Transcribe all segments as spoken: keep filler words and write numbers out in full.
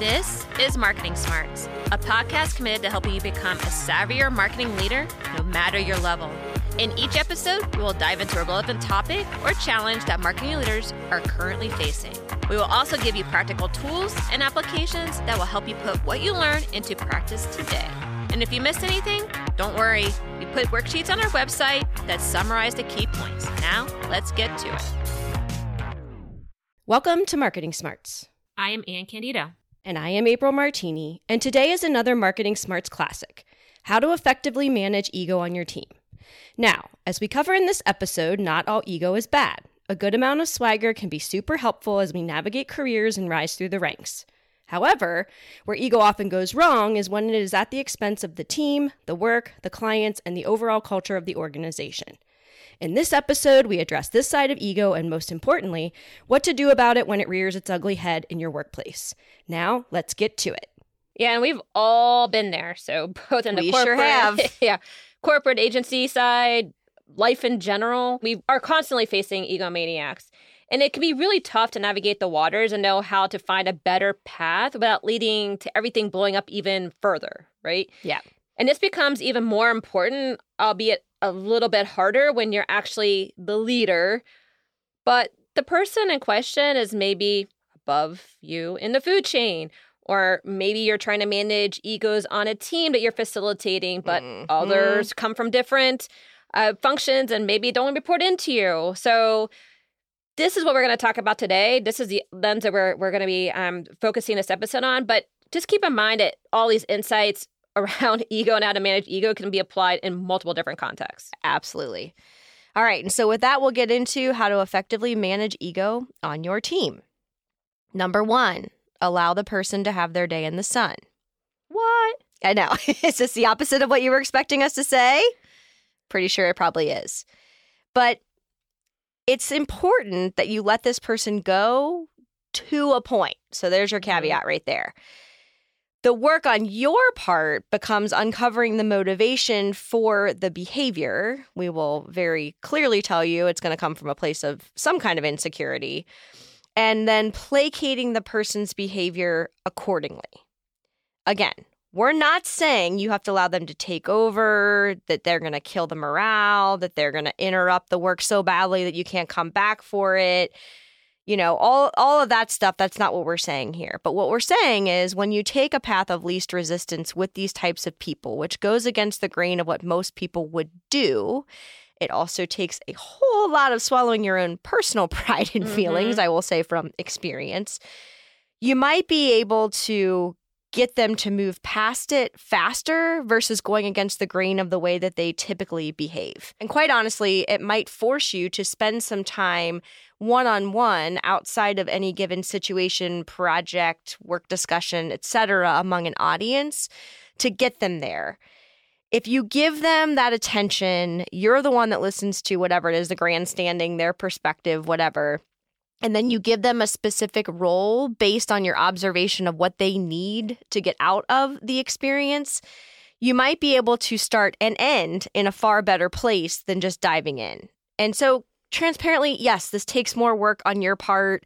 This is Marketing Smarts, a podcast committed to helping you become a savvier marketing leader, no matter your level. In each episode, we will dive into a relevant topic or challenge that marketing leaders are currently facing. We will also give you practical tools and applications that will help you put what you learn into practice today. And if you missed anything, don't worry. We put worksheets on our website that summarize the key points. Now, let's get to it. Welcome to Marketing Smarts. I am Ann Candida. And I am April Martini. And today is another Marketing Smarts classic, how to effectively manage ego on your team. Now, as we cover in this episode, not all ego is bad. A good amount of swagger can be super helpful as we navigate careers and rise through the ranks. However, where ego often goes wrong is when it is at the expense of the team, the work, the clients, and the overall culture of the organization. In this episode, we address this side of ego and, most importantly, what to do about it when it rears its ugly head in your workplace. Now, let's get to it. Yeah, and we've all been there, so both in the we corporate, sure have. yeah, corporate agency side, life in general, we are constantly facing egomaniacs. And it can be really tough to navigate the waters and know how to find a better path without leading to everything blowing up even further, right? Yeah. And this becomes even more important, albeit a little bit harder when you're actually the leader, but the person in question is maybe above you in the food chain. Or maybe you're trying to manage egos on a team that you're facilitating, but mm-hmm. others come from different uh, functions and maybe don't report into you. So this is what we're going to talk about today. This is the lens that we're, we're going to be um, focusing this episode on. But just keep in mind that all these insights around ego and how to manage ego can be applied in multiple different contexts. Absolutely. All right. And so with that, we'll get into how to effectively manage ego on your team. Number one. Allow the person to have their day in the sun. What? I know. Is this the opposite of what you were expecting us to say? Pretty sure it probably is. But it's important that you let this person go to a point. So there's your caveat right there. The work on your part becomes uncovering the motivation for the behavior. We will very clearly tell you it's going to come from a place of some kind of insecurity. And then placating the person's behavior accordingly. Again, we're not saying you have to allow them to take over, that they're going to kill the morale, that they're going to interrupt the work so badly that you can't come back for it. You know, all, all of that stuff, that's not what we're saying here. But what we're saying is when you take a path of least resistance with these types of people, which goes against the grain of what most people would do, it also takes a whole lot of swallowing your own personal pride and feelings, mm-hmm. I will say from experience. You might be able to get them to move past it faster versus going against the grain of the way that they typically behave. And quite honestly, it might force you to spend some time one-on-one outside of any given situation, project, work discussion, et cetera, among an audience to get them there. If you give them that attention, you're the one that listens to whatever it is, the grandstanding, their perspective, whatever, and then you give them a specific role based on your observation of what they need to get out of the experience, you might be able to start and end in a far better place than just diving in. And so transparently, yes, this takes more work on your part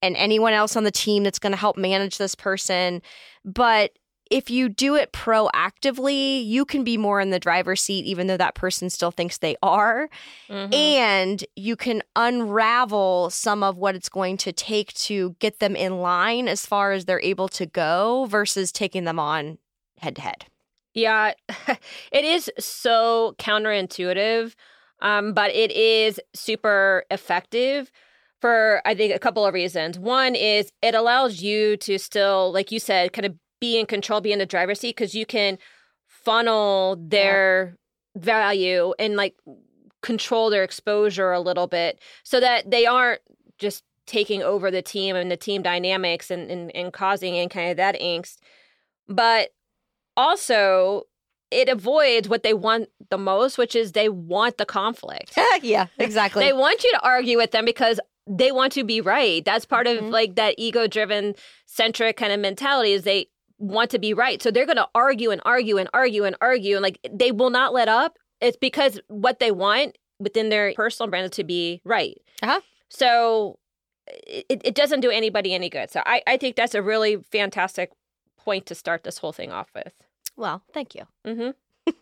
and anyone else on the team that's going to help manage this person, but if you do it proactively, you can be more in the driver's seat, even though that person still thinks they are. Mm-hmm. And you can unravel some of what it's going to take to get them in line as far as they're able to go versus taking them on head to head. Yeah, it is so counterintuitive, um, but it is super effective. For, I think, a couple of reasons. One is it allows you to still, like you said, kind of be in control, be in the driver's seat, because you can funnel their yeah. value and like control their exposure a little bit so that they aren't just taking over the team and the team dynamics and, and, and causing and kind of that angst. But also it avoids what they want the most, which is they want the conflict. yeah, exactly. They want you to argue with them because they want to be right. That's part mm-hmm. of like that ego-driven centric kind of mentality is they want to be right. So they're going to argue and argue and argue and argue. And like they will not let up. It's because what they want within their personal brand is to be right. Uh-huh. So it, it doesn't do anybody any good. So I, I think that's a really fantastic point to start this whole thing off with. Well, thank you. Mm-hmm.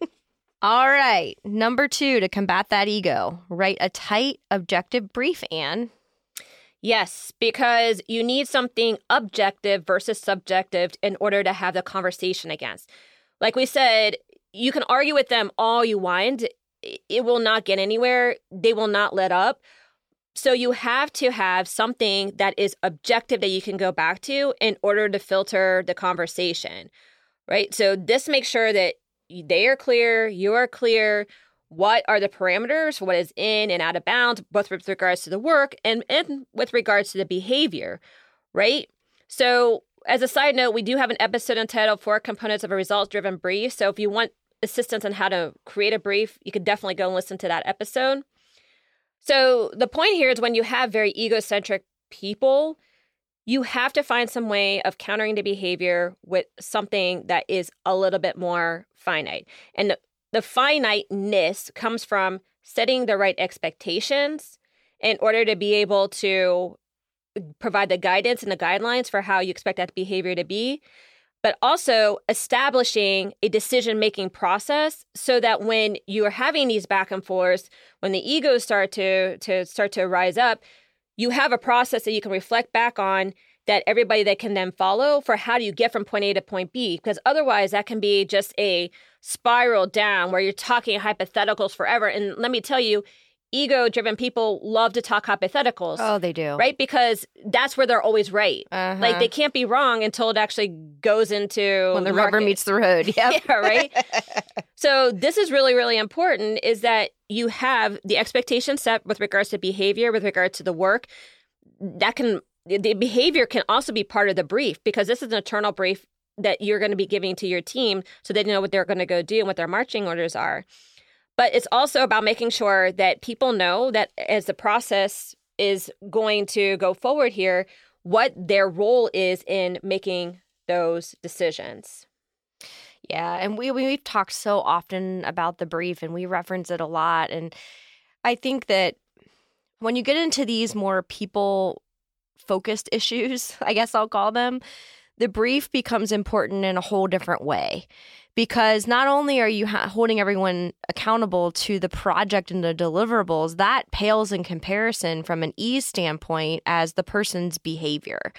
All right. Number two, to combat that ego, write a tight, objective brief, Anne. Yes, because you need something objective versus subjective in order to have the conversation against. Like we said, you can argue with them all you want. It will not get anywhere. They will not let up. So you have to have something that is objective that you can go back to in order to filter the conversation, right? So this makes sure that they are clear, you are clear. What are the parameters? What is in and out of bounds, both with regards to the work and, and with regards to the behavior, right? So as a side note, we do have an episode entitled Four Components of a Results-Driven Brief. So if you want assistance on how to create a brief, you could definitely go and listen to that episode. So the point here is when you have very egocentric people, you have to find some way of countering the behavior with something that is a little bit more finite. And the The finiteness comes from setting the right expectations in order to be able to provide the guidance and the guidelines for how you expect that behavior to be, but also establishing a decision-making process so that when you are having these back and forths, when the egos start to, to start to rise up, you have a process that you can reflect back on that everybody that can then follow for how do you get from point A to point B, because otherwise that can be just a spiral down where you're talking hypotheticals forever. And let me tell you, ego-driven people love to talk hypotheticals. Oh, they do. Right? Because that's where they're always right. Uh-huh. Like they can't be wrong until it actually goes into... When the market. Rubber meets the road. Yep. Yeah, right? So this is really, really important is that you have the expectation set with regards to behavior, with regards to the work. That can... The behavior can also be part of the brief because this is an internal brief that you're going to be giving to your team so they know what they're going to go do and what their marching orders are. But it's also about making sure that people know that as the process is going to go forward here, what their role is in making those decisions. Yeah, and we, we've talked so often about the brief and we reference it a lot. And I think that when you get into these more people focused issues, I guess I'll call them, the brief becomes important in a whole different way because not only are you ha- holding everyone accountable to the project and the deliverables, that pales in comparison from an ease standpoint as the person's behavior.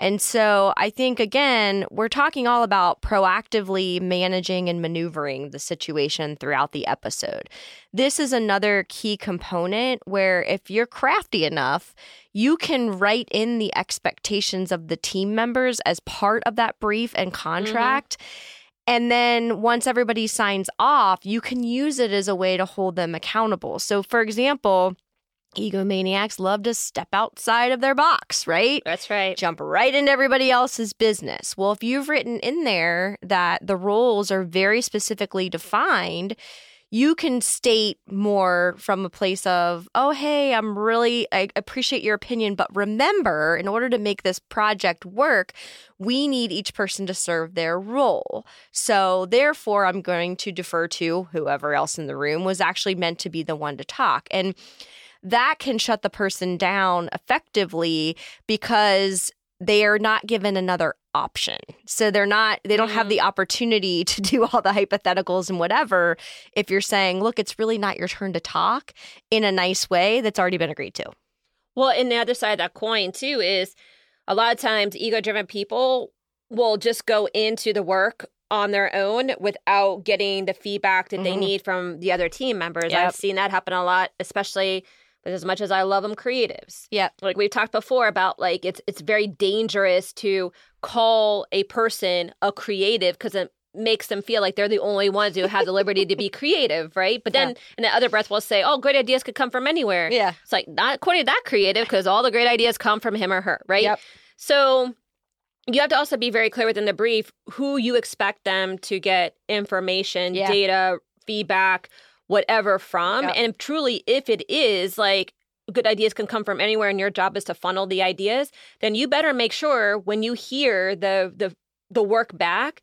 And so I think, again, we're talking all about proactively managing and maneuvering the situation throughout the episode. This is another key component where if you're crafty enough, you can write in the expectations of the team members as part of that brief and contract. Mm-hmm. And then once everybody signs off, you can use it as a way to hold them accountable. So, for example, egomaniacs love to step outside of their box, right? That's right. Jump right into everybody else's business. Well, if you've written in there that the roles are very specifically defined, you can state more from a place of, oh, hey, I'm really, I appreciate your opinion, but remember, in order to make this project work, we need each person to serve their role. So therefore, I'm going to defer to whoever else in the room was actually meant to be the one to talk. And that can shut the person down effectively because they are not given another option. So they're not, they don't have the opportunity to do all the hypotheticals and whatever if you're saying, look, it's really not your turn to talk in a nice way that's already been agreed to. Well, and the other side of that coin too is a lot of times ego-driven people will just go into the work on their own without getting the feedback that mm-hmm. they need from the other team members. Yep. I've seen that happen a lot, especially as much as I love them creatives. Yeah. Like we've talked before about like it's it's very dangerous to call a person a creative because it makes them feel like they're the only ones who have the liberty to be creative, right? But then yeah. in the other breath we'll say, oh, great ideas could come from anywhere. Yeah. It's like not according to that creative because all the great ideas come from him or her, right? Yep. So you have to also be very clear within the brief who you expect them to get information, yeah. data, feedback, whatever from. Yep. And truly, if it is like good ideas can come from anywhere and your job is to funnel the ideas, then you better make sure when you hear the the the work back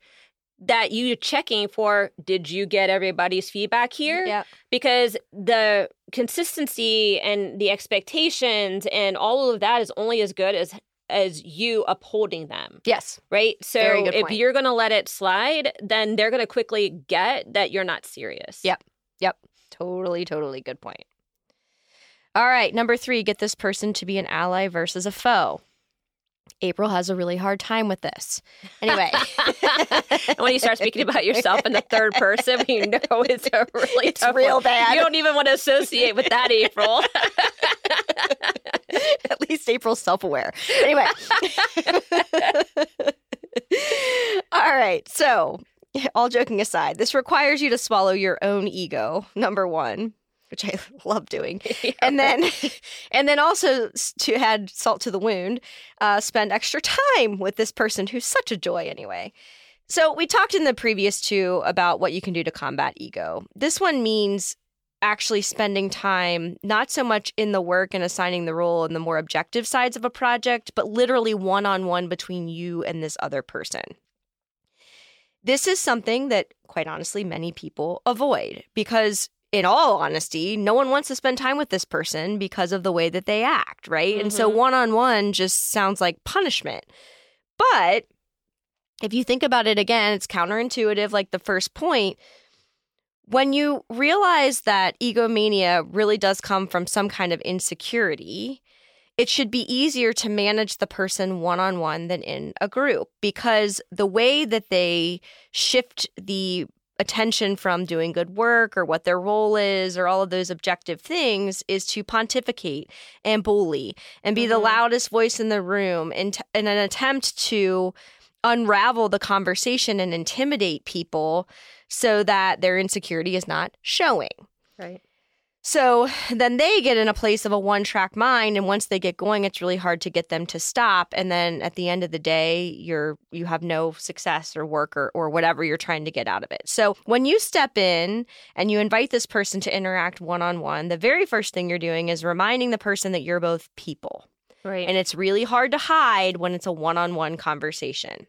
that you're checking for, did you get everybody's feedback here? Yeah. Because the consistency and the expectations and all of that is only as good as as you upholding them. Yes. Right? So if point. You're going to let it slide, then they're going to quickly get that you're not serious. Yep. Yep. Totally, totally good point. All right. Number three, get this person to be an ally versus a foe. April has a really hard time with this. Anyway. When you start speaking about yourself in the third person, you know it's a really it's tough real one. Bad. You don't even want to associate with that, April. At least April's self-aware. Anyway. All right. So, all joking aside, this requires you to swallow your own ego, number one, which I love doing. Yeah. And then and then also to add salt to the wound, uh, spend extra time with this person who's such a joy anyway. So we talked in the previous two about what you can do to combat ego. This one means actually spending time not so much in the work and assigning the role and the more objective sides of a project, but literally one-on-one between you and this other person. This is something that, quite honestly, many people avoid because, in all honesty, no one wants to spend time with this person because of the way that they act, right? Mm-hmm. And so one-on-one just sounds like punishment. But if you think about it again, it's counterintuitive, like the first point. When you realize that egomania really does come from some kind of insecurity, it should be easier to manage the person one-on-one than in a group because the way that they shift the attention from doing good work or what their role is or all of those objective things is to pontificate and bully and be mm-hmm. the loudest voice in the room in, t- in an attempt to unravel the conversation and intimidate people so that their insecurity is not showing. Right. So then they get in a place of a one-track mind, and once they get going, it's really hard to get them to stop. And then at the end of the day, you're you have no success or work or, or whatever you're trying to get out of it. So when you step in and you invite this person to interact one-on-one, the very first thing you're doing is reminding the person that you're both people. Right. And it's really hard to hide when it's a one-on-one conversation.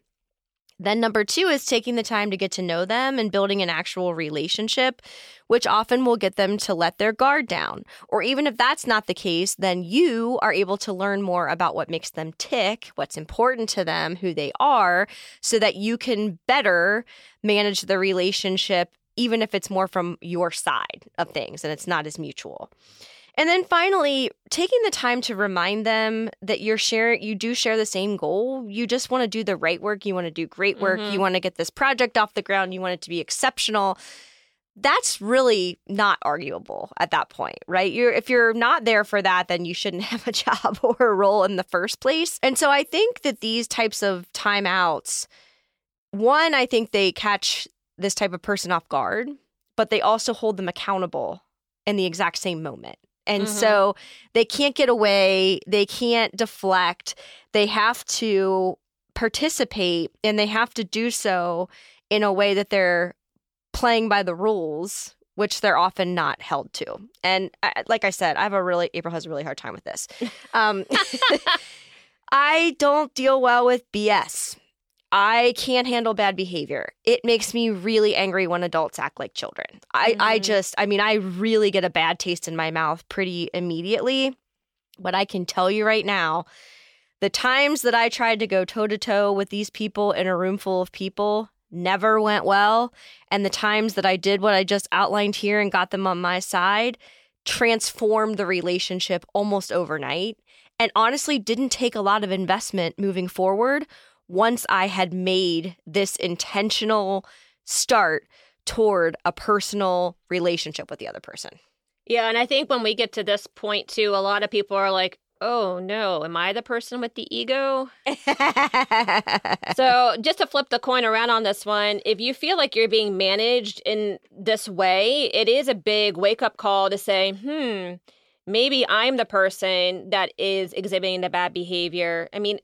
Then number two is taking the time to get to know them and building an actual relationship, which often will get them to let their guard down. Or even if that's not the case, then you are able to learn more about what makes them tick, what's important to them, who they are, so that you can better manage the relationship, even if it's more from your side of things and it's not as mutual. And then finally, taking the time to remind them that you're share, you do share the same goal. You just want to do the right work. You want to do great work. Mm-hmm. You want to get this project off the ground. You want it to be exceptional. That's really not arguable at that point, right? You're, if you're not there for that, then you shouldn't have a job or a role in the first place. And so I think that these types of timeouts, one, I think they catch this type of person off guard, but they also hold them accountable in the exact same moment. And mm-hmm. so they can't get away. They can't deflect. They have to participate, and they have to do so in a way that they're playing by the rules, which they're often not held to. And I, like I said, I have a really April has a really hard time with this. Um, I don't deal well with B S. I can't handle bad behavior. It makes me really angry when adults act like children. I, mm-hmm. I just, I mean, I really get a bad taste in my mouth pretty immediately. But I can tell you right now, the times that I tried to go toe-to-toe with these people in a room full of people never went well. And the times that I did what I just outlined here and got them on my side transformed the relationship almost overnight. And honestly, didn't take a lot of investment moving forward once I had made this intentional start toward a personal relationship with the other person. Yeah, and I think when we get to this point, too, a lot of people are like, oh, no, am I the person with the ego? So just to flip the coin around on this one, if you feel like you're being managed in this way, it is a big wake-up call to say, hmm, maybe I'm the person that is exhibiting the bad behavior. I mean,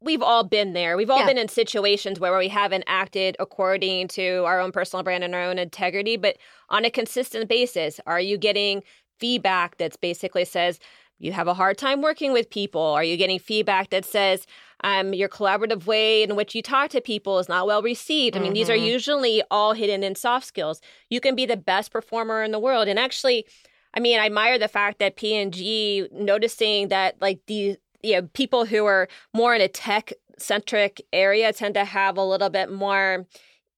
we've all been there. We've all yeah. been in situations where we haven't acted according to our own personal brand and our own integrity, but on a consistent basis. Are you getting feedback that basically says you have a hard time working with people? Are you getting feedback that says, Um, your collaborative way in which you talk to people is not well received. I mean, mm-hmm. these are usually all hidden in soft skills. You can be the best performer in the world. And actually, I mean, I admire the fact that P and G noticing that like these, you know, people who are more in a tech-centric area tend to have a little bit more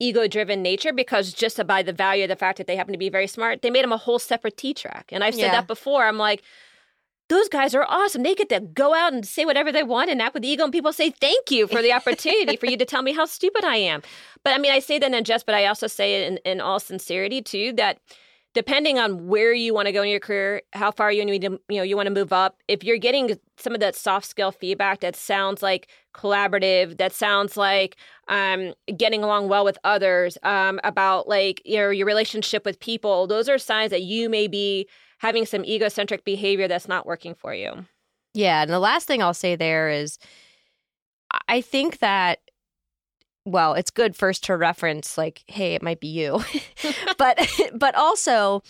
ego-driven nature, because just by the value of the fact that they happen to be very smart, they made them a whole separate T-track. And I've said yeah. that before. I'm like, those guys are awesome. They get to go out and say whatever they want and act with ego, and people say, thank you for the opportunity for you to tell me how stupid I am. But I mean, I say that in jest, but I also say it in, in all sincerity, too, that depending on where you want to go in your career, how far you need to, you know, you want to move up, if you're getting some of that soft skill feedback that sounds like collaborative, that sounds like um, getting along well with others, um, about like your your relationship with people, those are signs that you may be having some egocentric behavior that's not working for you. Yeah, and the last thing I'll say there is, I think that, well, it's good first to reference like, hey, it might be you. but but also,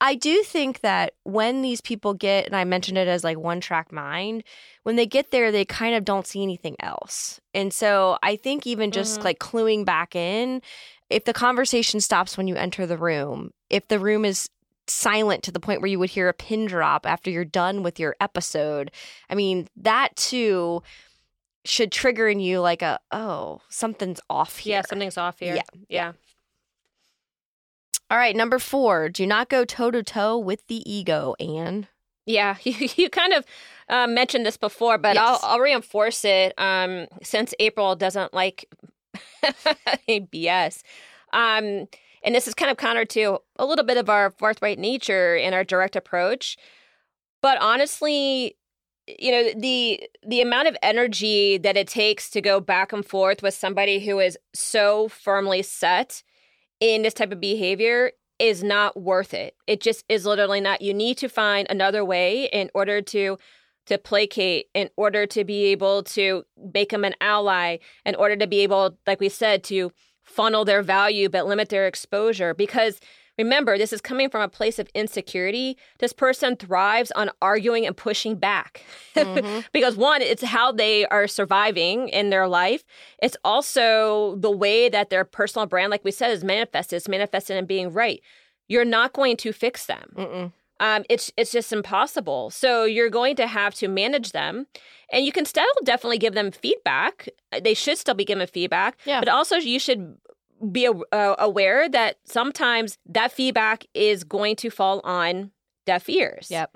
I do think that when these people get, and I mentioned it as like one-track mind, when they get there, they kind of don't see anything else. And so I think even just mm-hmm. like cluing back in, if the conversation stops when you enter the room, if the room is silent to the point where you would hear a pin drop after you're done with your episode, I mean, that too should trigger in you like a, oh, something's off here. Yeah, something's off here. Yeah. Yeah. All right. Number four, do not go toe to toe with the ego, Anne. Yeah. You, you kind of uh, mentioned this before, but yes. I'll, I'll reinforce it. Um, since April doesn't like B S. Um, and this is kind of counter to a little bit of our forthright nature and our direct approach. But honestly, you know, the the amount of energy that it takes to go back and forth with somebody who is so firmly set in this type of behavior is not worth it. It just is literally not. You need to find another way in order to to placate, in order to be able to make them an ally, in order to be able, like we said, to funnel their value but limit their exposure. Because remember, this is coming from a place of insecurity. This person thrives on arguing and pushing back mm-hmm. because, one, it's how they are surviving in their life. It's also the way that their personal brand, like we said, is manifested. It's manifested in being right. You're not going to fix them. Um, it's it's just impossible. So you're going to have to manage them. And you can still definitely give them feedback. They should still be given feedback. Yeah. But also you should be uh, aware that sometimes that feedback is going to fall on deaf ears. Yep.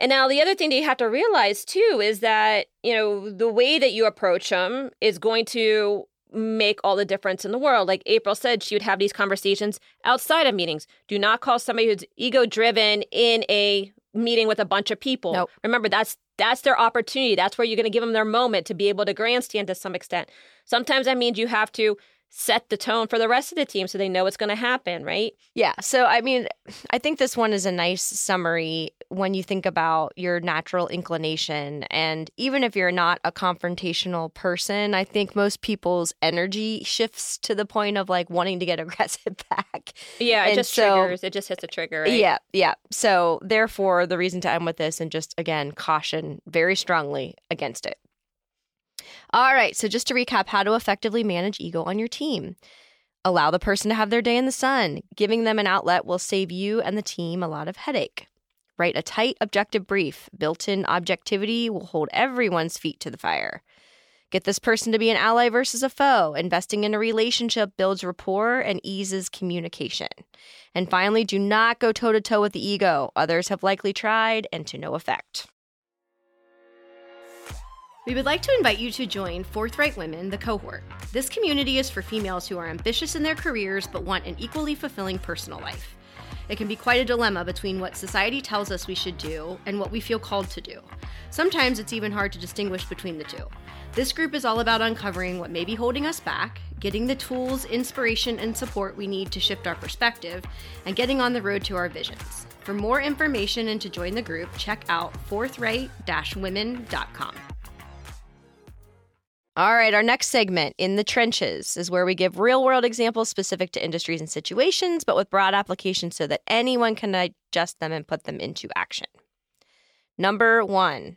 And now the other thing that you have to realize, too, is that, you know, the way that you approach them is going to make all the difference in the world. Like April said, she would have these conversations outside of meetings. Do not call somebody who's ego-driven in a meeting with a bunch of people. Nope. Remember, that's that's their opportunity. That's where you're going to give them their moment to be able to grandstand to some extent. Sometimes that means you have to set the tone for the rest of the team so they know what's going to happen, right? Yeah. So, I mean, I think this one is a nice summary when you think about your natural inclination. And even if you're not a confrontational person, I think most people's energy shifts to the point of like wanting to get aggressive back. Yeah. It and just so, triggers. It just hits a trigger, right? Yeah. Yeah. So, therefore, the reason to end with this and just, again, caution very strongly against it. All right. So just to recap, how to effectively manage ego on your team. Allow the person to have their day in the sun. Giving them an outlet will save you and the team a lot of headache. Write a tight, objective brief. Built-in objectivity will hold everyone's feet to the fire. Get this person to be an ally versus a foe. Investing in a relationship builds rapport and eases communication. And finally, do not go toe-to-toe with the ego. Others have likely tried and to no effect. We would like to invite you to join Forthright Women, the cohort. This community is for females who are ambitious in their careers but want an equally fulfilling personal life. It can be quite a dilemma between what society tells us we should do and what we feel called to do. Sometimes it's even hard to distinguish between the two. This group is all about uncovering what may be holding us back, getting the tools, inspiration, and support we need to shift our perspective, and getting on the road to our visions. For more information and to join the group, check out forthright women dot com. All right, our next segment, In the Trenches, is where we give real-world examples specific to industries and situations, but with broad application so that anyone can digest them and put them into action. Number one,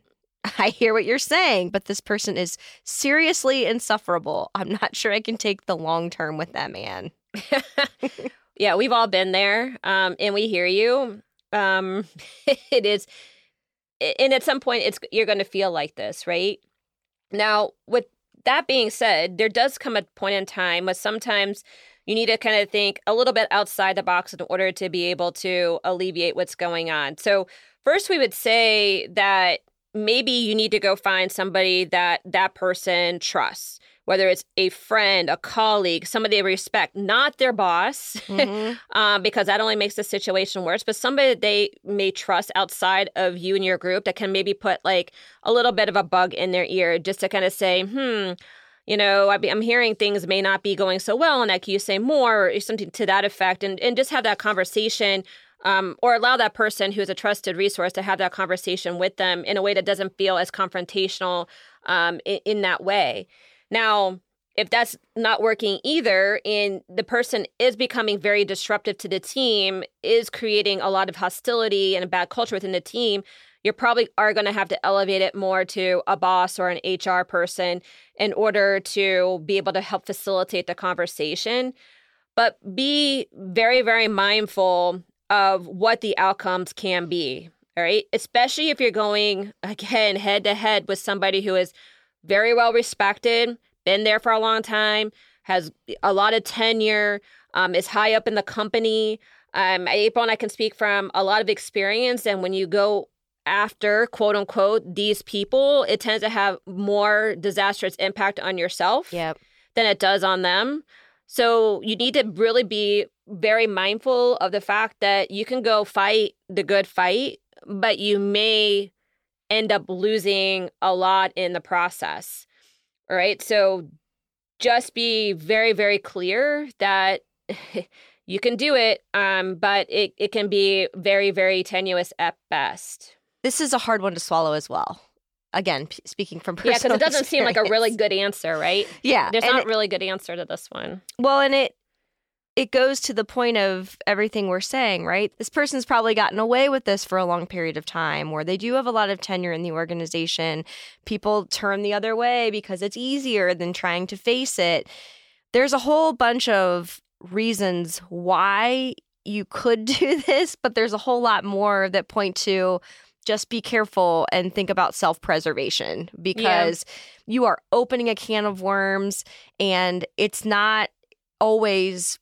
I hear what you're saying, but this person is seriously insufferable. I'm not sure I can take the long term with that man. Yeah, we've all been there, um, and we hear you. Um, it is, and at some point, it's you're going to feel like this, right? Now, with that being said, there does come a point in time where sometimes you need to kind of think a little bit outside the box in order to be able to alleviate what's going on. So first, we would say that maybe you need to go find somebody that that person trusts, whether it's a friend, a colleague, somebody they respect, not their boss, mm-hmm. um, because that only makes the situation worse, but somebody that they may trust outside of you and your group that can maybe put like a little bit of a bug in their ear just to kind of say, hmm, you know, I be, I'm hearing things may not be going so well, and I, can you say more or something to that effect, and, and just have that conversation. Um, or allow that person who is a trusted resource to have that conversation with them in a way that doesn't feel as confrontational um, in, in that way. Now, if that's not working either, and the person is becoming very disruptive to the team, is creating a lot of hostility and a bad culture within the team, you probably are going to have to elevate it more to a boss or an H R person in order to be able to help facilitate the conversation. But be very, very mindful of what the outcomes can be, all right? Especially if you're going, again, head-to-head with somebody who is very well-respected, been there for a long time, has a lot of tenure, um, is high up in the company. Um, April and I can speak from a lot of experience, and when you go after, quote-unquote, these people, it tends to have more disastrous impact on yourself yep. than it does on them. So you need to really be very mindful of the fact that you can go fight the good fight, but you may end up losing a lot in the process. All right. So just be very, very clear that you can do it, um, but it, it can be very, very tenuous at best. This is a hard one to swallow as well. Again, p- speaking from personal experience. Yeah, because it doesn't seem like a really good answer, right? Yeah. There's not a really good answer to this one. Well, and it it goes to the point of everything we're saying, right? This person's probably gotten away with this for a long period of time, or they do have a lot of tenure in the organization. People turn the other way because it's easier than trying to face it. There's a whole bunch of reasons why you could do this, but there's a whole lot more that point to just be careful and think about self-preservation, because yeah. you are opening a can of worms, and it's not always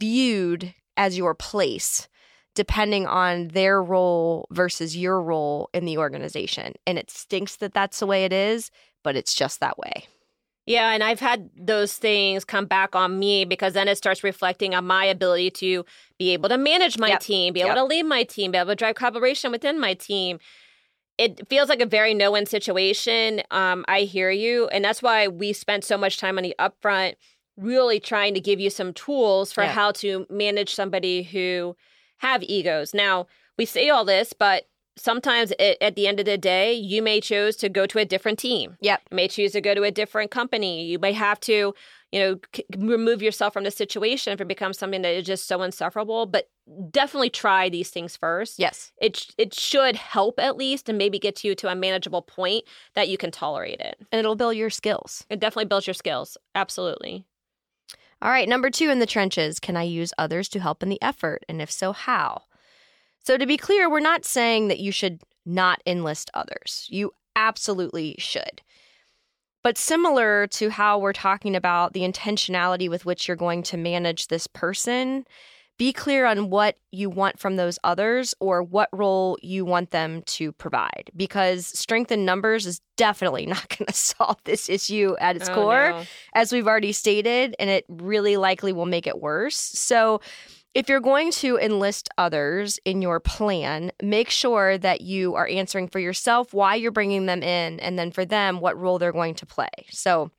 viewed as your place depending on their role versus your role in the organization. And it stinks that that's the way it is, but it's just that way. Yeah, and I've had those things come back on me, because then it starts reflecting on my ability to be able to manage my yep. team, be able yep. to lead my team, be able to drive collaboration within my team. It feels like a very no-win situation. Um, I hear you. And that's why we spent so much time on the upfront really trying to give you some tools for yep. how to manage somebody who have egos. Now, we say all this, but sometimes it, at the end of the day, you may choose to go to a different team. Yep. You may choose to go to a different company. You may have to, you know, c- remove yourself from the situation if it becomes something that is just so insufferable. But definitely try these things first. Yes. It, it should help at least, and maybe get you to a manageable point that you can tolerate it. And it'll build your skills. It definitely builds your skills. Absolutely. All right. Number two in the trenches. Can I use others to help in the effort? And if so, how? So to be clear, we're not saying that you should not enlist others. You absolutely should. But similar to how we're talking about the intentionality with which you're going to manage this person, be clear on what you want from those others, or what role you want them to provide, because strength in numbers is definitely not going to solve this issue at its oh, core, no. as we've already stated, and it really likely will make it worse. So if you're going to enlist others in your plan, make sure that you are answering for yourself why you're bringing them in, and then for them, what role they're going to play. So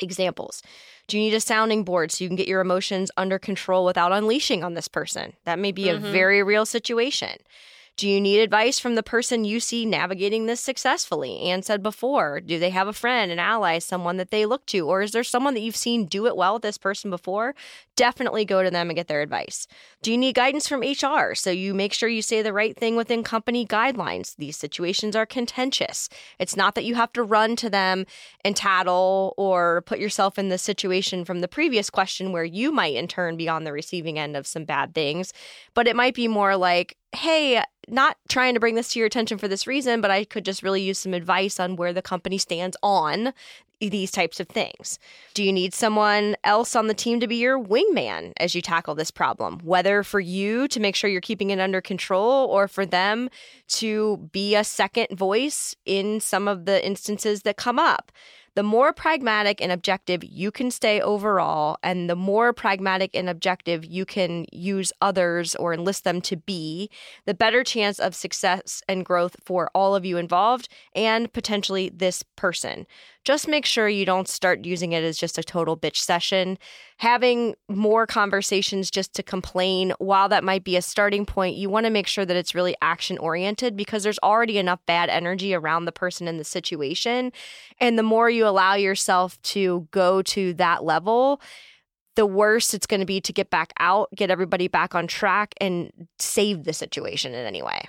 examples. Do you need a sounding board so you can get your emotions under control without unleashing on this person? That may be mm-hmm. a very real situation. Do you need advice from the person you see navigating this successfully? Ann said before, do they have a friend, an ally, someone that they look to? Or is there someone that you've seen do it well with this person before? Definitely go to them and get their advice. Do you need guidance from H R? So you make sure you say the right thing within company guidelines. These situations are contentious. It's not that you have to run to them and tattle or put yourself in the situation from the previous question where you might in turn be on the receiving end of some bad things. But it might be more like, hey, not trying to bring this to your attention for this reason, but I could just really use some advice on where the company stands on these types of things. Do you need someone else on the team to be your wingman as you tackle this problem? Whether for you to make sure you're keeping it under control or for them to be a second voice in some of the instances that come up. The more pragmatic and objective you can stay overall, and the more pragmatic and objective you can use others or enlist them to be, the better chance of success and growth for all of you involved and potentially this person. Just make sure you don't start using it as just a total bitch session. Having more conversations just to complain, while that might be a starting point, you want to make sure that it's really action-oriented because there's already enough bad energy around the person in the situation. And the more you allow yourself to go to that level, the worse it's going to be to get back out, get everybody back on track, and save the situation in any way.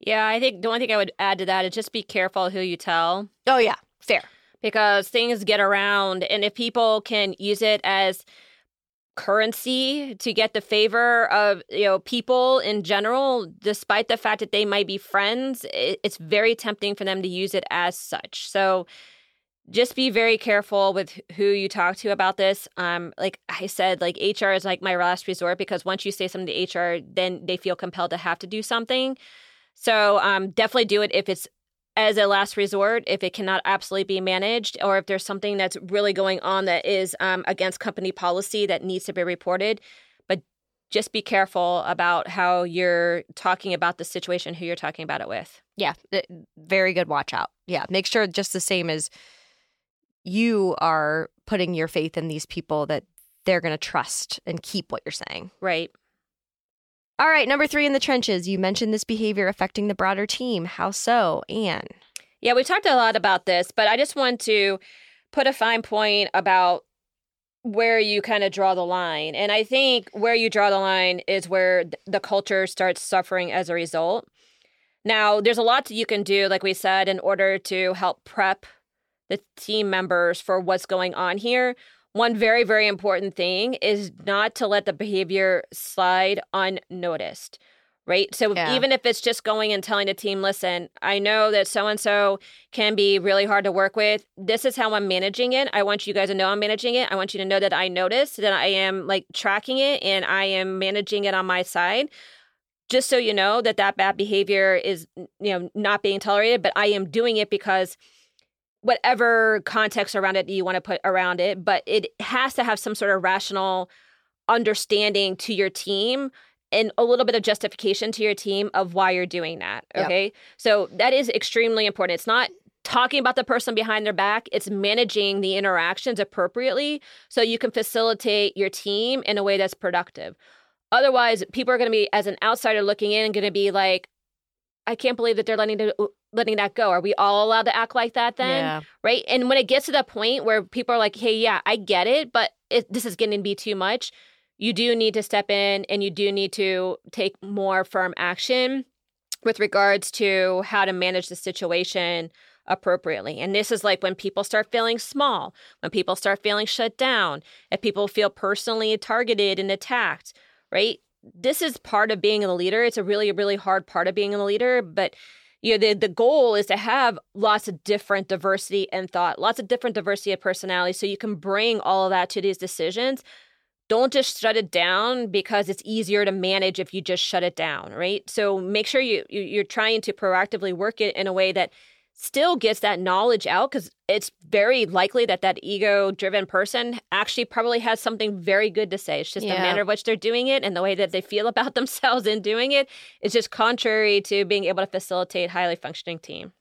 Yeah, I think the only thing I would add to that is just be careful who you tell. Oh, yeah. Fair. Because things get around, and if people can use it as currency to get the favor of, you know, people in general, despite the fact that they might be friends, it's very tempting for them to use it as such. So just be very careful with who you talk to about this. Um, like I said, like H R is like my last resort because once you say something to H R, then they feel compelled to have to do something. So um, definitely do it if it's as a last resort, if it cannot absolutely be managed, or if there's something that's really going on that is um, against company policy that needs to be reported. But just be careful about how you're talking about the situation, who you're talking about it with. Yeah, very good watch out. Yeah, make sure just the same as you are putting your faith in these people that they're going to trust and keep what you're saying. Right. All right, number three in the trenches. You mentioned this behavior affecting the broader team. How so, Ann? Yeah, we talked a lot about this, but I just want to put a fine point about where you kind of draw the line. And I think where you draw the line is where th- the culture starts suffering as a result. Now, there's a lot that you can do, like we said, in order to help prep the team members for what's going on here. One very, very important thing is not to let the behavior slide unnoticed, right? So yeah. Even if it's just going and telling the team, listen, I know that so-and-so can be really hard to work with. This is how I'm managing it. I want you guys to know I'm managing it. I want you to know that I noticed that I am like tracking it and I am managing it on my side. Just so you know that that bad behavior is, you know, not being tolerated, but I am doing it because whatever context around it you want to put around it, but it has to have some sort of rational understanding to your team and a little bit of justification to your team of why you're doing that, okay? Yep. So that is extremely important. It's not talking about the person behind their back. It's managing the interactions appropriately so you can facilitate your team in a way that's productive. Otherwise, people are going to be, as an outsider looking in, going to be like, I can't believe that they're letting the, letting that go. Are we all allowed to act like that then? Yeah. Right? And when it gets to the point where people are like, hey, yeah, I get it, but it, this is getting to be too much, you do need to step in and you do need to take more firm action with regards to how to manage the situation appropriately. And this is like when people start feeling small, when people start feeling shut down, if people feel personally targeted and attacked, right? This is part of being a leader. It's a really, really hard part of being a leader. But you know, the, the goal is to have lots of different diversity in thought, lots of different diversity of personality. So you can bring all of that to these decisions. Don't just shut it down because it's easier to manage if you just shut it down, right? So make sure you, you you're trying to proactively work it in a way that still gets that knowledge out, because it's very likely that that ego-driven person actually probably has something very good to say. It's just yeah. the manner in which they're doing it and the way that they feel about themselves in doing it is just contrary to being able to facilitate a highly functioning team.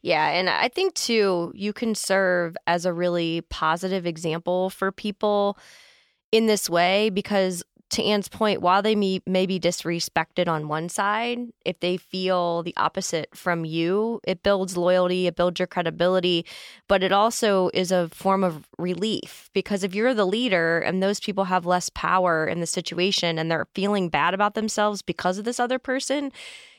Yeah, and I think, too, you can serve as a really positive example for people in this way because to Ann's point, while they may, may be disrespected on one side, if they feel the opposite from you, it builds loyalty, it builds your credibility, but it also is a form of relief, because if you're the leader and those people have less power in the situation and they're feeling bad about themselves because of this other person,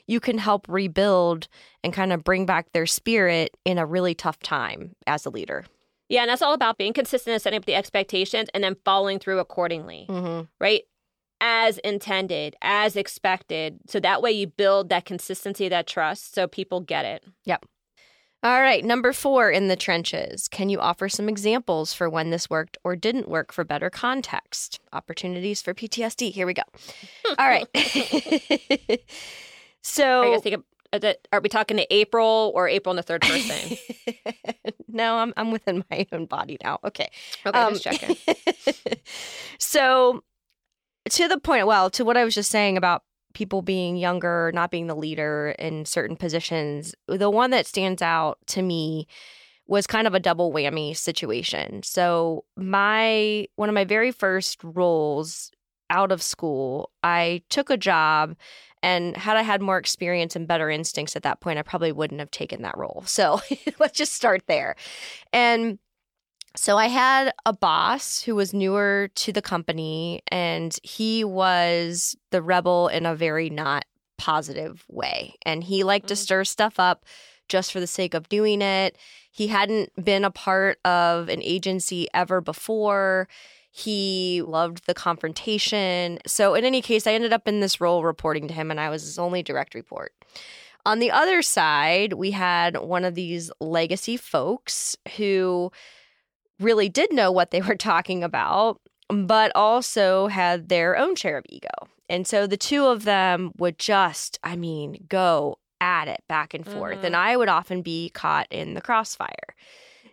you can help rebuild and kind of bring back their spirit in a really tough time as a leader. Yeah, and that's all about being consistent and setting up the expectations and then following through accordingly, mm-hmm. right? As intended, as expected. So that way you build that consistency, that trust, so people get it. Yep. All right, number four in the trenches. Can you offer some examples for when this worked or didn't work for better context? Opportunities for P T S D. Here we go. All right. So I guess think of, are we talking to April or April in the third person? No, I'm I'm within my own body now. Okay. Okay, um, just checking. So to the point, well, to what I was just saying about people being younger, not being the leader in certain positions, the one that stands out to me was kind of a double whammy situation. So my one of my very first roles out of school, I took a job. And had I had more experience and better instincts at that point, I probably wouldn't have taken that role. So let's just start there. And so I had a boss who was newer to the company, and he was the rebel in a very not positive way. And he liked mm-hmm. to stir stuff up just for the sake of doing it. He hadn't been a part of an agency ever before. He loved the confrontation. So in any case, I ended up in this role reporting to him, and I was his only direct report. On the other side, we had one of these legacy folks who really did know what they were talking about, but also had their own share of ego. And so the two of them would just, I mean, go at it back and forth. Mm-hmm. And I would often be caught in the crossfire.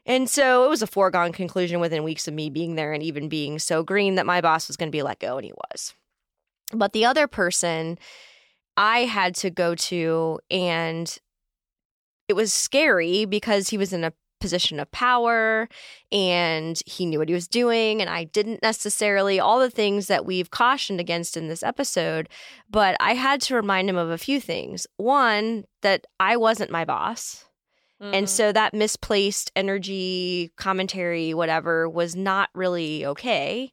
And so it was a foregone conclusion within weeks of me being there and even being so green that my boss was going to be let go, and he was. But the other person I had to go to, and it was scary because he was in a position of power and he knew what he was doing, and I didn't necessarily, all the things that we've cautioned against in this episode, but I had to remind him of a few things. One, that I wasn't my boss. And so that misplaced energy, commentary, whatever, was not really okay.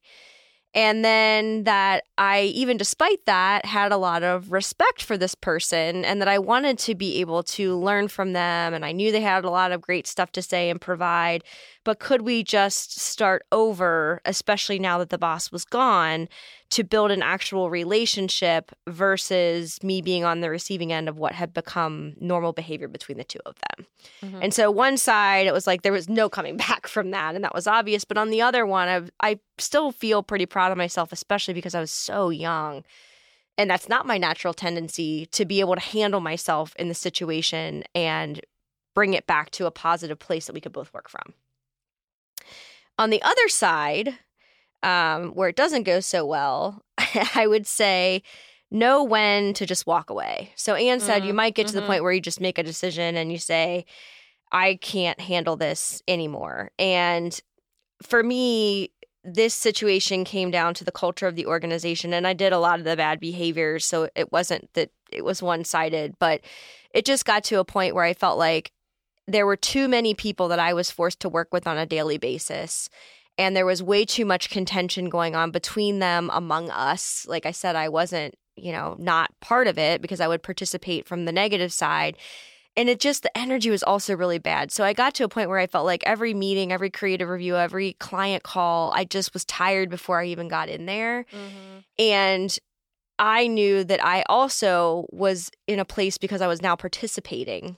And then that I, even despite that, had a lot of respect for this person, and that I wanted to be able to learn from them. And I knew they had a lot of great stuff to say and provide. But could we just start over, especially now that the boss was gone, to build an actual relationship versus me being on the receiving end of what had become normal behavior between the two of them? Mm-hmm. And so one side, it was like there was no coming back from that, and that was obvious. But on the other one, I've, I still feel pretty proud of myself, especially because I was so young. And that's not my natural tendency, to be able to handle myself in the situation and bring it back to a positive place that we could both work from. On the other side, Um, where it doesn't go so well, I would say know when to just walk away. So Ann said mm, you might get mm-hmm. to the point where you just make a decision and you say, I can't handle this anymore. And for me, this situation came down to the culture of the organization, and I did a lot of the bad behaviors. So it wasn't that it was one-sided, but it just got to a point where I felt like there were too many people that I was forced to work with on a daily basis. And there was way too much contention going on between them, among us. Like I said, I wasn't, you know, not part of it because I would participate from the negative side. And it just, the energy was also really bad. So I got to a point where I felt like every meeting, every creative review, every client call, I just was tired before I even got in there. Mm-hmm. And I knew that I also was in a place, because I was now participating,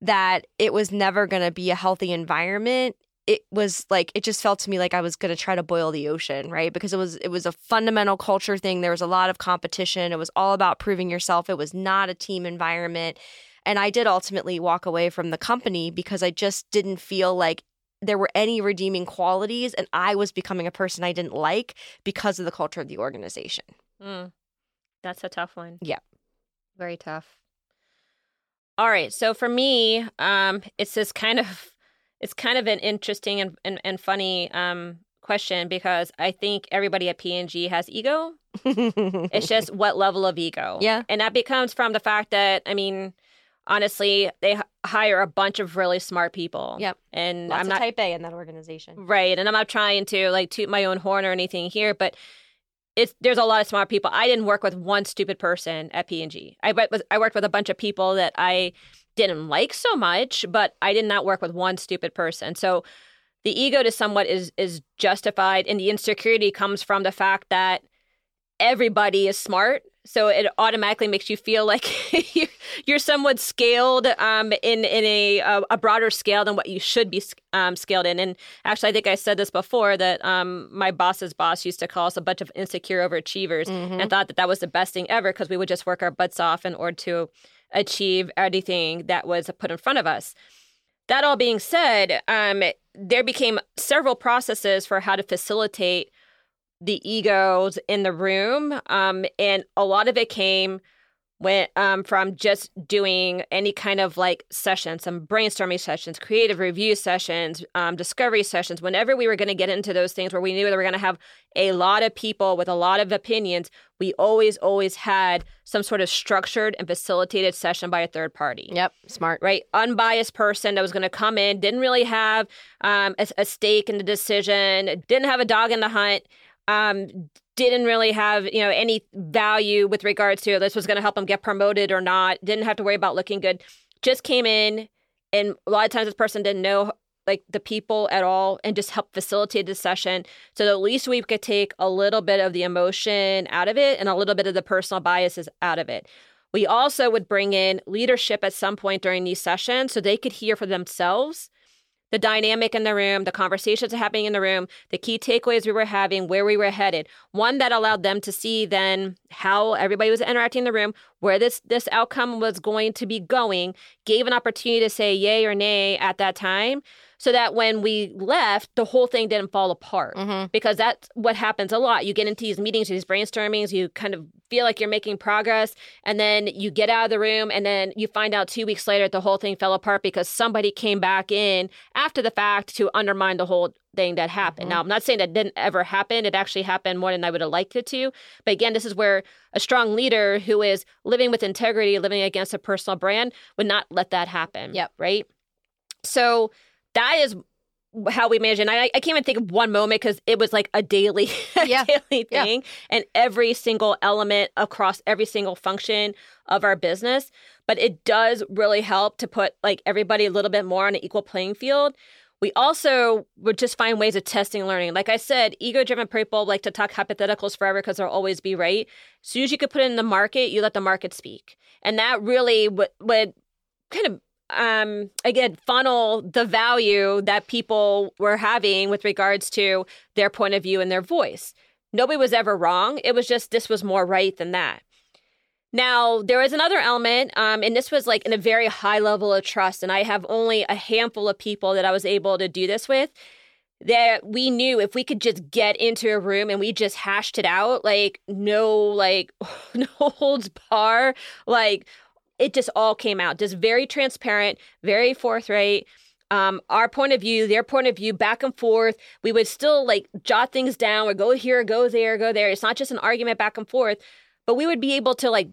that it was never going to be a healthy environment. It was like, it just felt to me like I was going to try to boil the ocean, right? Because it was it was a fundamental culture thing. There was a lot of competition. It was all about proving yourself. It was not a team environment. And I did ultimately walk away from the company because I just didn't feel like there were any redeeming qualities, and I was becoming a person I didn't like because of the culture of the organization. Mm. That's a tough one. Yeah. Very tough. All right. So for me, um, it's this kind of... It's kind of an interesting and, and, and funny um, question because I think everybody at P and G has ego. It's just what level of ego. Yeah. And that becomes from the fact that, I mean, honestly, they h- hire a bunch of really smart people. Yep. And Lots I'm not type A in that organization. Right. And I'm not trying to like toot my own horn or anything here, but it's there's a lot of smart people. I didn't work with one stupid person at P and G. I but I worked with a bunch of people that I didn't like so much, but I did not work with one stupid person. So the ego to somewhat is is justified, and the insecurity comes from the fact that everybody is smart. So it automatically makes you feel like you're, you're somewhat scaled um, in in a a broader scale than what you should be um, scaled in. And actually, I think I said this before that um, my boss's boss used to call us a bunch of insecure overachievers, mm-hmm. and thought that that was the best thing ever because we would just work our butts off in order to achieve anything that was put in front of us. That all being said, um, there became several processes for how to facilitate the egos in the room. Um, and a lot of it came when, um, from just doing any kind of like sessions, some brainstorming sessions, creative review sessions, um, discovery sessions, whenever we were going to get into those things where we knew that we were going to have a lot of people with a lot of opinions, we always, always had some sort of structured and facilitated session by a third party. Yep. Smart. Right. Unbiased person that was going to come in, didn't really have um, a, a stake in the decision, didn't have a dog in the hunt. Um, didn't really have, you know, any value with regards to this was going to help them get promoted or not. Didn't have to worry about looking good. Just came in, and a lot of times this person didn't know like the people at all, and just helped facilitate the session so that at least we could take a little bit of the emotion out of it and a little bit of the personal biases out of it. We also would bring in leadership at some point during these sessions so they could hear for themselves the dynamic in the room, the conversations happening in the room, the key takeaways we were having, where we were headed. One that allowed them to see then how everybody was interacting in the room, where this this outcome was going to be going, gave an opportunity to say yay or nay at that time so that when we left, the whole thing didn't fall apart. Mm-hmm. Because that's what happens a lot. You get into these meetings, these brainstormings, you kind of feel like you're making progress, and then you get out of the room, and then you find out two weeks later the whole thing fell apart because somebody came back in after the fact to undermine the whole thing that happened. Mm-hmm. Now, I'm not saying that didn't ever happen. It actually happened more than I would have liked it to. But again, this is where a strong leader who is living with integrity, living against a personal brand, would not let that happen. Yep. Right? So that is how we manage it. And I, I can't even think of one moment because it was like a daily, a yeah. daily thing. Yeah. And every single element across every single function of our business. But it does really help to put like everybody a little bit more on an equal playing field. We also would just find ways of testing and learning. Like I said, ego-driven people like to talk hypotheticals forever because they'll always be right. As soon as you could put it in the market, you let the market speak. And that really would, would kind of Um, again, funnel the value that people were having with regards to their point of view and their voice. Nobody was ever wrong. It was just this was more right than that. Now, there is another element, um, and this was like in a very high level of trust, and I have only a handful of people that I was able to do this with, that we knew if we could just get into a room and we just hashed it out, like no, like no holds bar, like it just all came out, just very transparent, very forthright. Um, our point of view, their point of view, back and forth. We would still like jot things down or go here, go there, go there. It's not just an argument back and forth, but we would be able to like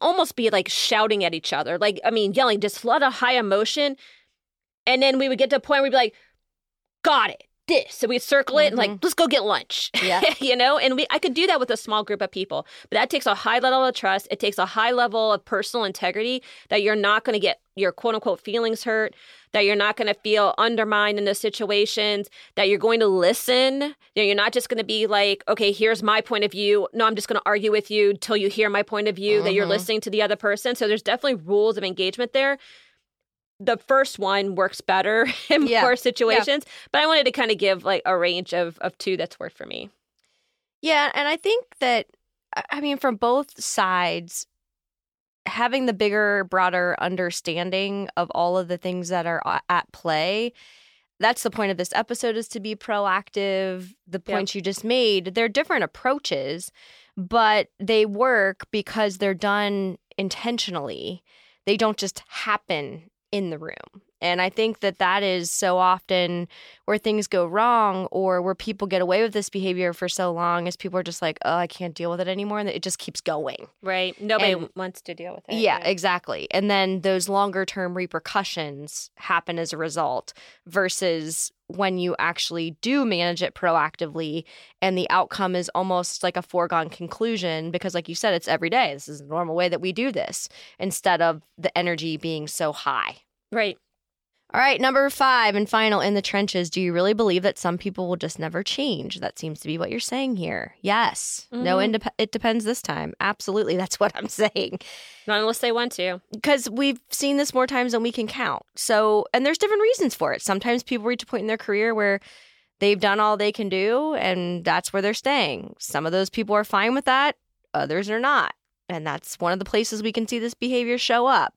almost be like shouting at each other. Like, I mean, yelling, just a lot of high emotion. And then we would get to a point where we'd be like, got it, this. So we'd circle it mm-hmm. and like, let's go get lunch, yeah. you know? And we I could do that with a small group of people, but that takes a high level of trust. It takes a high level of personal integrity that you're not going to get your quote unquote feelings hurt, that you're not going to feel undermined in those situations, that you're going to listen. You know, you're not just going to be like, okay, here's my point of view. No, I'm just going to argue with you till you hear my point of view, mm-hmm. that you're listening to the other person. So there's definitely rules of engagement there. The first one works better in yeah. more situations, yeah. but I wanted to kind of give like a range of, of two that's worked for me. Yeah. And I think that, I mean, from both sides, having the bigger, broader understanding of all of the things that are at play, that's the point of this episode, is to be proactive. The points yeah. you just made, they're different approaches, but they work because they're done intentionally. They don't just happen in the room. And I think that that is so often where things go wrong, or where people get away with this behavior for so long, is people are just like, oh, I can't deal with it anymore. And it just keeps going. Right. Nobody and, wants to deal with it. Yeah, yeah, exactly. And then those longer term repercussions happen as a result, versus when you actually do manage it proactively and the outcome is almost like a foregone conclusion, because like you said, it's every day. This is the normal way that we do this, instead of the energy being so high. Right. All right, number five and final in the trenches. Do you really believe that some people will just never change? That seems to be what you're saying here. Yes. Mm-hmm. No, indep- it depends this time. Absolutely. That's what I'm saying. Not unless they want to. Because we've seen this more times than we can count. So, and there's different reasons for it. Sometimes people reach a point in their career where they've done all they can do, and that's where they're staying. Some of those people are fine with that. Others are not. And that's one of the places we can see this behavior show up.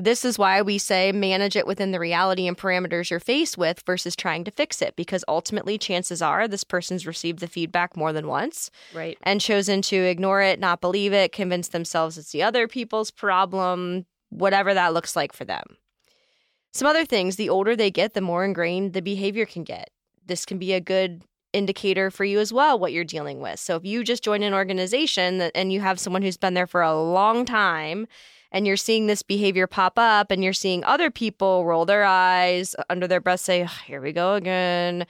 This is why we say manage it within the reality and parameters you're faced with versus trying to fix it, because ultimately chances are this person's received the feedback more than once, right, and chosen to ignore it, not believe it, convince themselves it's the other people's problem, whatever that looks like for them. Some other things, the older they get, the more ingrained the behavior can get. This can be a good indicator for you as well, what you're dealing with. So if you just join an organization that, and you have someone who's been there for a long time, and you're seeing this behavior pop up, and you're seeing other people roll their eyes under their breath, say, oh, here we go again,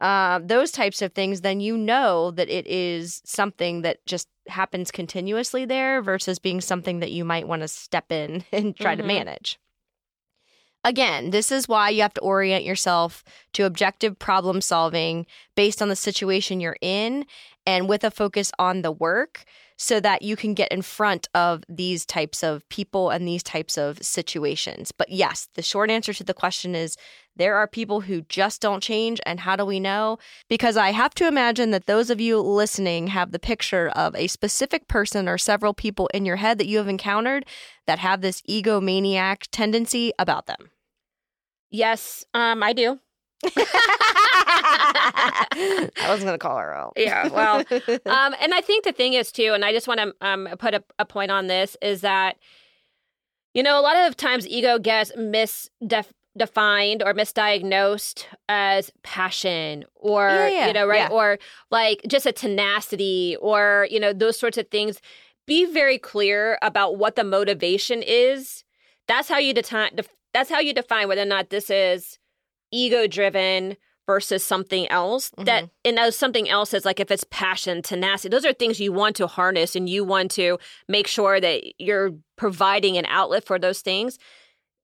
uh, those types of things, then you know that it is something that just happens continuously there, versus being something that you might want to step in and try mm-hmm. to manage. Again, this is why you have to orient yourself to objective problem solving based on the situation you're in, and with a focus on the work, so that you can get in front of these types of people and these types of situations. But yes, the short answer to the question is there are people who just don't change. And how do we know? Because I have to imagine that those of you listening have the picture of a specific person or several people in your head that you have encountered that have this egomaniac tendency about them. Yes, um, I do. I wasn't going to call her out. Yeah, well, um, and I think the thing is, too, and I just want to um, put a, a point on this, is that, you know, a lot of times ego gets misdefined or misdiagnosed as passion, or, yeah, yeah, you know, right, yeah. or like just a tenacity, or, you know, those sorts of things. Be very clear about what the motivation is. That's how you deti- def- That's how you define whether or not this is ego-driven versus something else mm-hmm. that, and as something else is like, if it's passion, tenacity, those are things you want to harness, and you want to make sure that you're providing an outlet for those things.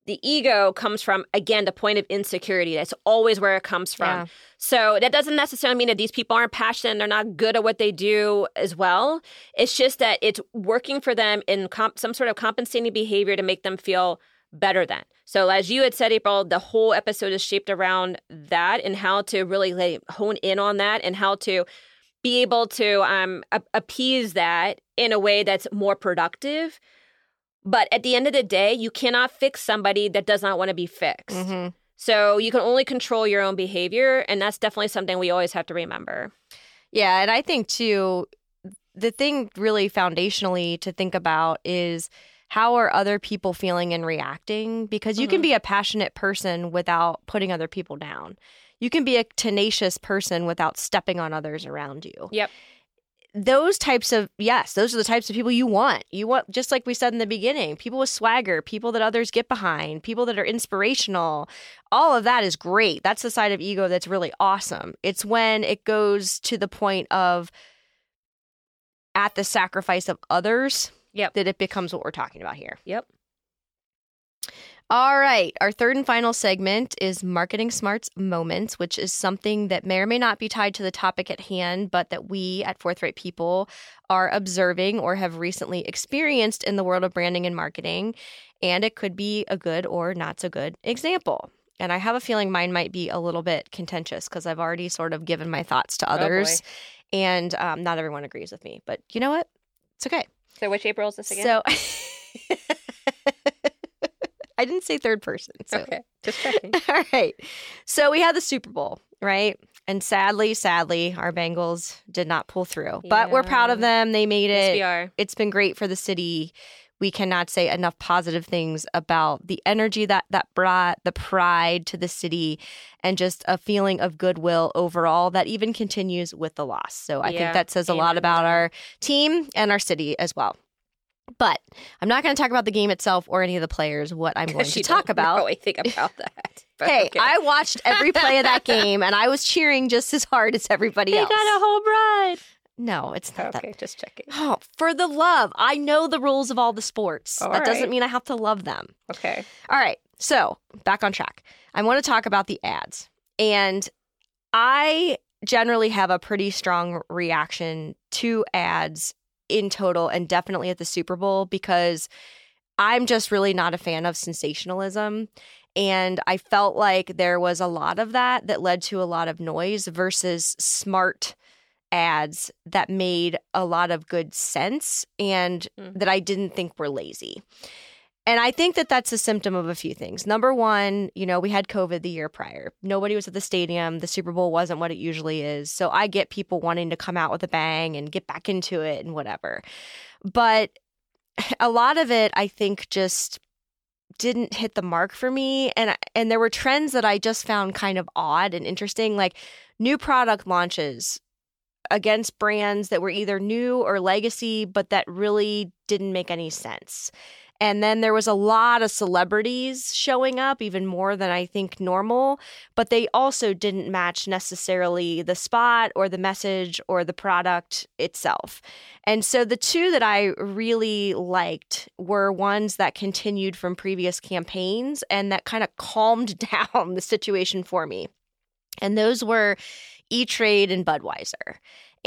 The ego comes from, again, the point of insecurity. That's always where it comes from. Yeah. So that doesn't necessarily mean that these people aren't passionate, they're not good at what they do as well. It's just that it's working for them in comp- some sort of compensating behavior to make them feel better than. So as you had said, April, the whole episode is shaped around that, and how to really like, hone in on that, and how to be able to um, appease that in a way that's more productive. But at the end of the day, you cannot fix somebody that does not want to be fixed. Mm-hmm. So you can only control your own behavior. And that's definitely something we always have to remember. Yeah. And I think, too, the thing really foundationally to think about is how are other people feeling and reacting? Because you mm-hmm. can be a passionate person without putting other people down. You can be a tenacious person without stepping on others around you. Yep. Those types of, yes, those are the types of people you want. You want, just like we said in the beginning, people with swagger, people that others get behind, people that are inspirational. All of that is great. That's the side of ego that's really awesome. It's when it goes to the point of at the sacrifice of others. Yep. That it becomes what we're talking about here. Yep. All right. Our third and final segment is Marketing Smarts Moments, which is something that may or may not be tied to the topic at hand, but that we at Forthright People are observing or have recently experienced in the world of branding and marketing. And it could be a good or not so good example. And I have a feeling mine might be a little bit contentious because I've already sort of given my thoughts to others. Oh, and um, not everyone agrees with me. But you know what? It's okay. So which April is this again? So I didn't say third person. So. Okay, just checking. All right. So we had the Super Bowl, right? And sadly, sadly, our Bengals did not pull through. Yeah. But we're proud of them. They made it. Yes, we are. It's been great for the city. we cannot say enough positive things about the energy that that brought, the pride to the city, and just a feeling of goodwill overall that even continues with the loss. So I yeah. think that says a lot about our team and our city as well. But I'm not going to talk about the game itself or any of the players. What I'm going to talk about. Know anything about that. Hey, okay. I watched every play of that game, and I was cheering just as hard as everybody they else. They got a home run. No, it's not okay, that. Just checking. Oh, for the love. I know the rules of all the sports. All that right. doesn't mean I have to love them. Okay. All right. So back on track. I want to talk about the ads. And I generally have a pretty strong reaction to ads in total, and definitely at the Super Bowl, because I'm just really not a fan of sensationalism. And I felt like there was a lot of that that led to a lot of noise versus smart ads that made a lot of good sense and mm. that I didn't think were lazy. And I think that that's a symptom of a few things. Number one, you know, we had COVID the year prior. Nobody was at the stadium. The Super Bowl wasn't what it usually is. So I get people wanting to come out with a bang and get back into it and whatever. But a lot of it, I think, just didn't hit the mark for me. And, and there were trends that I just found kind of odd and interesting, like new product launches against brands that were either new or legacy, but that really didn't make any sense. And then there was a lot of celebrities showing up, even more than I think normal, but they also didn't match necessarily the spot or the message or the product itself. And so the two that I really liked were ones that continued from previous campaigns and that kind of calmed down the situation for me. And those were E-Trade and Budweiser.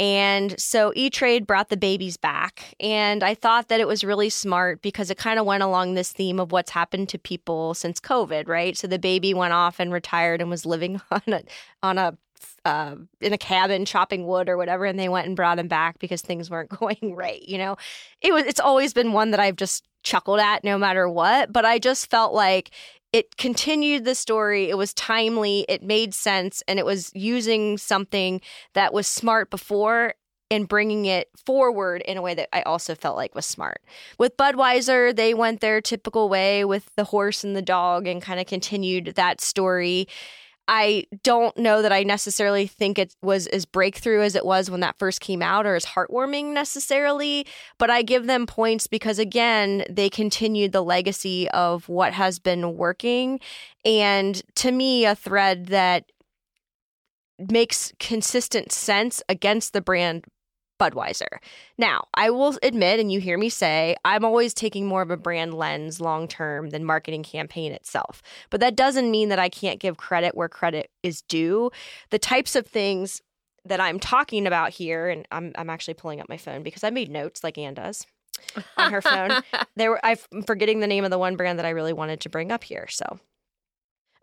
And so E-Trade brought the babies back, and I thought that it was really smart because it kind of went along this theme of what's happened to people since COVID, right? So the baby went off and retired and was living on a on a uh, in a cabin chopping wood or whatever, and they went and brought him back because things weren't going right. You know, it was it's always been one that I've just chuckled at no matter what, but I just felt like it continued the story. It was timely. It made sense. And it was using something that was smart before and bringing it forward in a way that I also felt like was smart. With Budweiser, they went their typical way with the horse and the dog and kind of continued that story. I don't know that I necessarily think it was as breakthrough as it was when that first came out or as heartwarming necessarily, but I give them points because, again, they continued the legacy of what has been working. And to me, a thread that makes consistent sense against the brand Budweiser. Now, I will admit, and you hear me say, I'm always taking more of a brand lens long term than marketing campaign itself. But that doesn't mean that I can't give credit where credit is due. The types of things that I'm talking about here, and I'm, I'm actually pulling up my phone because I made notes like Ann does on her phone. There were, I'm forgetting the name of the one brand that I really wanted to bring up here. So,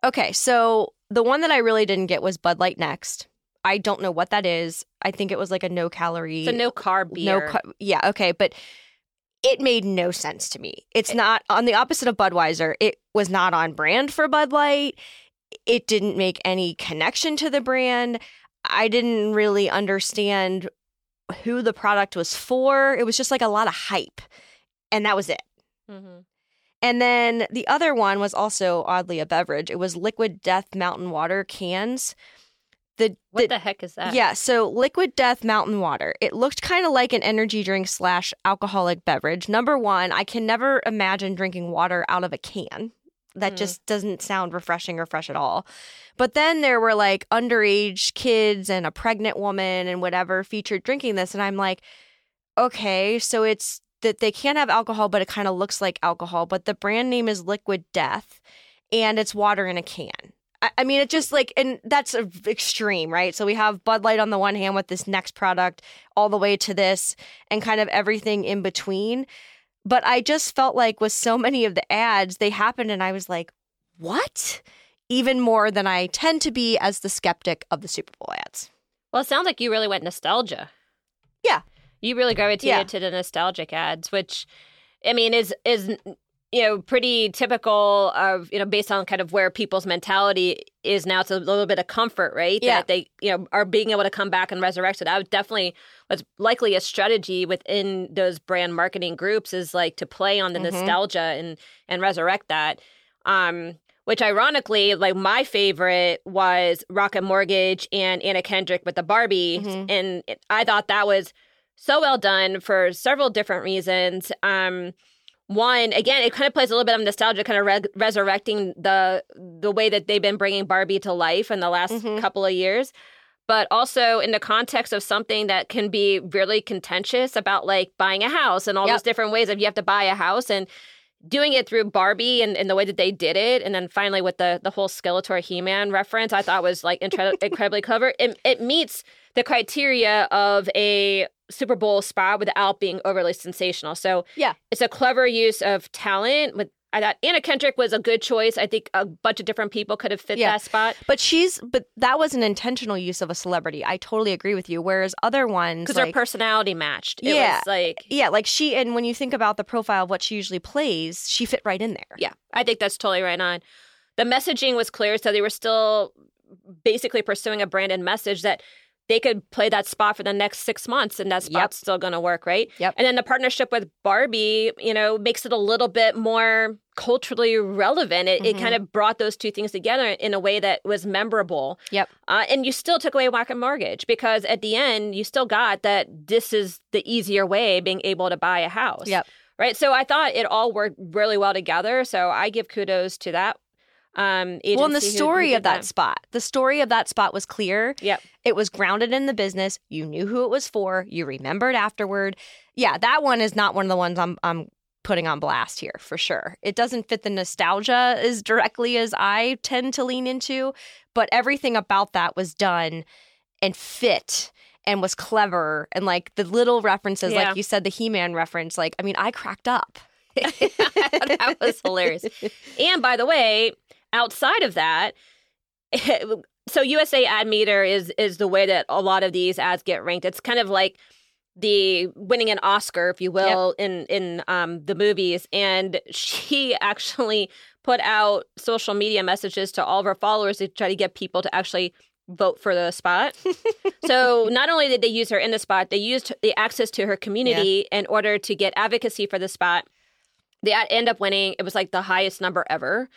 okay, so the one that I really didn't get was Bud Light Next. I don't know what that is. I think it was like a no-calorie. So no-carb beer. No ca- yeah, okay. But it made no sense to me. It's it, not on the opposite of Budweiser. It was not on brand for Bud Light. It didn't make any connection to the brand. I didn't really understand who the product was for. It was just like a lot of hype. And that was it. Mm-hmm. And then the other one was also, oddly, a beverage. It was Liquid Death Mountain Water cans. The, what the, the heck is that? Yeah, so Liquid Death Mountain Water. It looked kind of like an energy drink slash alcoholic beverage. Number one, I can never imagine drinking water out of a can. That mm. just doesn't sound refreshing or fresh at all. But then there were like underage kids and a pregnant woman and whatever featured drinking this. And I'm like, okay, so it's that they can't have alcohol, but it kind of looks like alcohol. But the brand name is Liquid Death, and it's water in a can. I mean, it just like, and that's extreme, right? So we have Bud Light on the one hand with this next product all the way to this and kind of everything in between. But I just felt like with so many of the ads, they happened and I was like, what? Even more than I tend to be as the skeptic of the Super Bowl ads. Well, it sounds like you really went nostalgia. Yeah. You really gravitated yeah. to the nostalgic ads, which, I mean, is is... you know, pretty typical of, you know, based on kind of where people's mentality is now. It's a little bit of comfort, right? Yeah. That they, you know, are being able to come back and resurrect. So that would definitely, was likely a strategy within those brand marketing groups is like to play on the mm-hmm. nostalgia and, and resurrect that. Um, which ironically, like my favorite was Rocket Mortgage and Anna Kendrick with the Barbie. Mm-hmm. And I thought that was so well done for several different reasons. Um, One, again, it kind of plays a little bit of nostalgia, kind of re- resurrecting the the way that they've been bringing Barbie to life in the last mm-hmm. couple of years, but also in the context of something that can be really contentious about, like, buying a house and all yep. those different ways of you have to buy a house and doing it through Barbie and, and the way that they did it. And then finally with the, the whole Skeletor He-Man reference, I thought was, like, incred- incredibly clever. It, it meets the criteria of a Super Bowl spot without being overly sensational. So yeah, it's a clever use of talent. With I thought Anna Kendrick was a good choice. I think a bunch of different people could have fit yeah. that spot. But she's but that was an intentional use of a celebrity. I totally agree with you. Whereas other ones, because like, her personality matched. It yeah, was like yeah, like she. And when you think about the profile of what she usually plays, she fit right in there. Yeah, I think that's totally right on. The messaging was clear, so they were still basically pursuing a branded message that they could play that spot for the next six months, and that spot's yep. still going to work, right? Yep. And then the partnership with Barbie, you know, makes it a little bit more culturally relevant. It, mm-hmm. it kind of brought those two things together in a way that was memorable. Yep. Uh, and you still took away Rocket Mortgage because at the end, you still got that this is the easier way being able to buy a house. Yep. Right? So I thought it all worked really well together. So I give kudos to that. Um, well, and the story of that them. spot, the story of that spot was clear. Yep. It was grounded in the business. You knew who it was for. You remembered afterward. Yeah, that one is not one of the ones I'm I'm putting on blast here for sure. It doesn't fit the nostalgia as directly as I tend to lean into, but everything about that was done and fit and was clever. And like the little references, yeah. like you said, the He-Man reference, like, I mean, I cracked up. That was hilarious. And by the way, outside of that, so U S A Ad Meter is is the way that a lot of these ads get ranked. It's kind of like the winning an Oscar, if you will, yep. in in um, the movies. And she actually put out social media messages to all of her followers to try to get people to actually vote for the spot. So not only did they use her in the spot, they used the access to her community yeah. in order to get advocacy for the spot. They end up winning. It was like the highest number ever.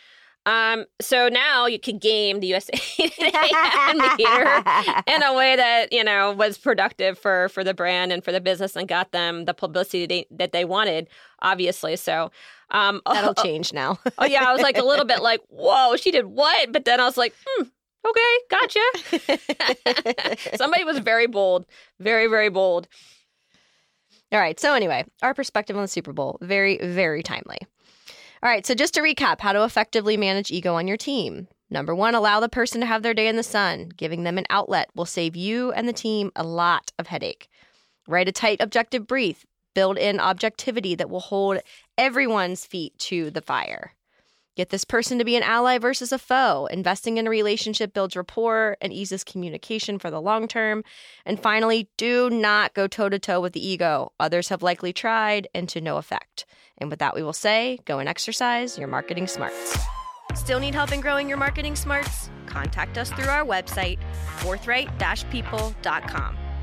Um, so now you could game the U S A Ad Meter in a way that, you know, was productive for, for the brand and for the business and got them the publicity they, that they wanted, obviously. So um, that'll oh, change now. oh, yeah. I was like a little bit like, whoa, she did what? But then I was like, hmm, okay, gotcha. Somebody was very bold, very, very bold. All right. So anyway, our perspective on the Super Bowl, very, very timely. All right, so just to recap, how to effectively manage ego on your team. Number one, allow the person to have their day in the sun. Giving them an outlet will save you and the team a lot of headache. Write a tight objective brief. Build in objectivity that will hold everyone's feet to the fire. Get this person to be an ally versus a foe. Investing in a relationship builds rapport and eases communication for the long term. And finally, do not go toe-to-toe with the ego. Others have likely tried and to no effect. And with that, we will say, go and exercise your marketing smarts. Still need help in growing your marketing smarts? Contact us through our website, forthright dash people dot com.